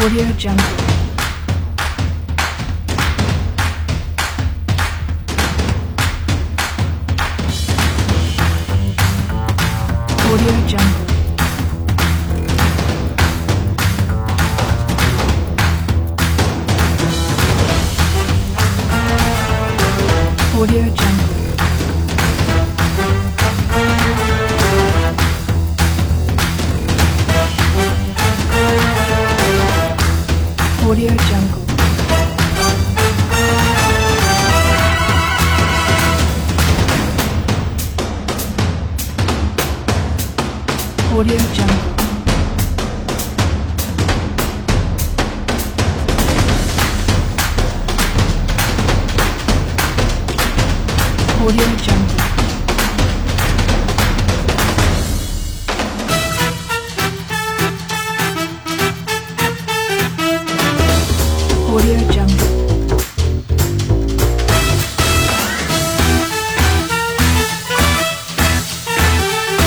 AudioJungle. AudioJungle. AudioJungle. AudioJungle. AudioJungle. AudioJungle. AudioJungle. AudioJungle. AudioJungle. AudioJungle. AudioJungle. AudioJungle. AudioJungle. AudioJungle. AudioJungle. AudioJungle. AudioJungle. AudioJungle. AudioJungle. AudioJungle. AudioJungle. AudioJungle. AudioJungle.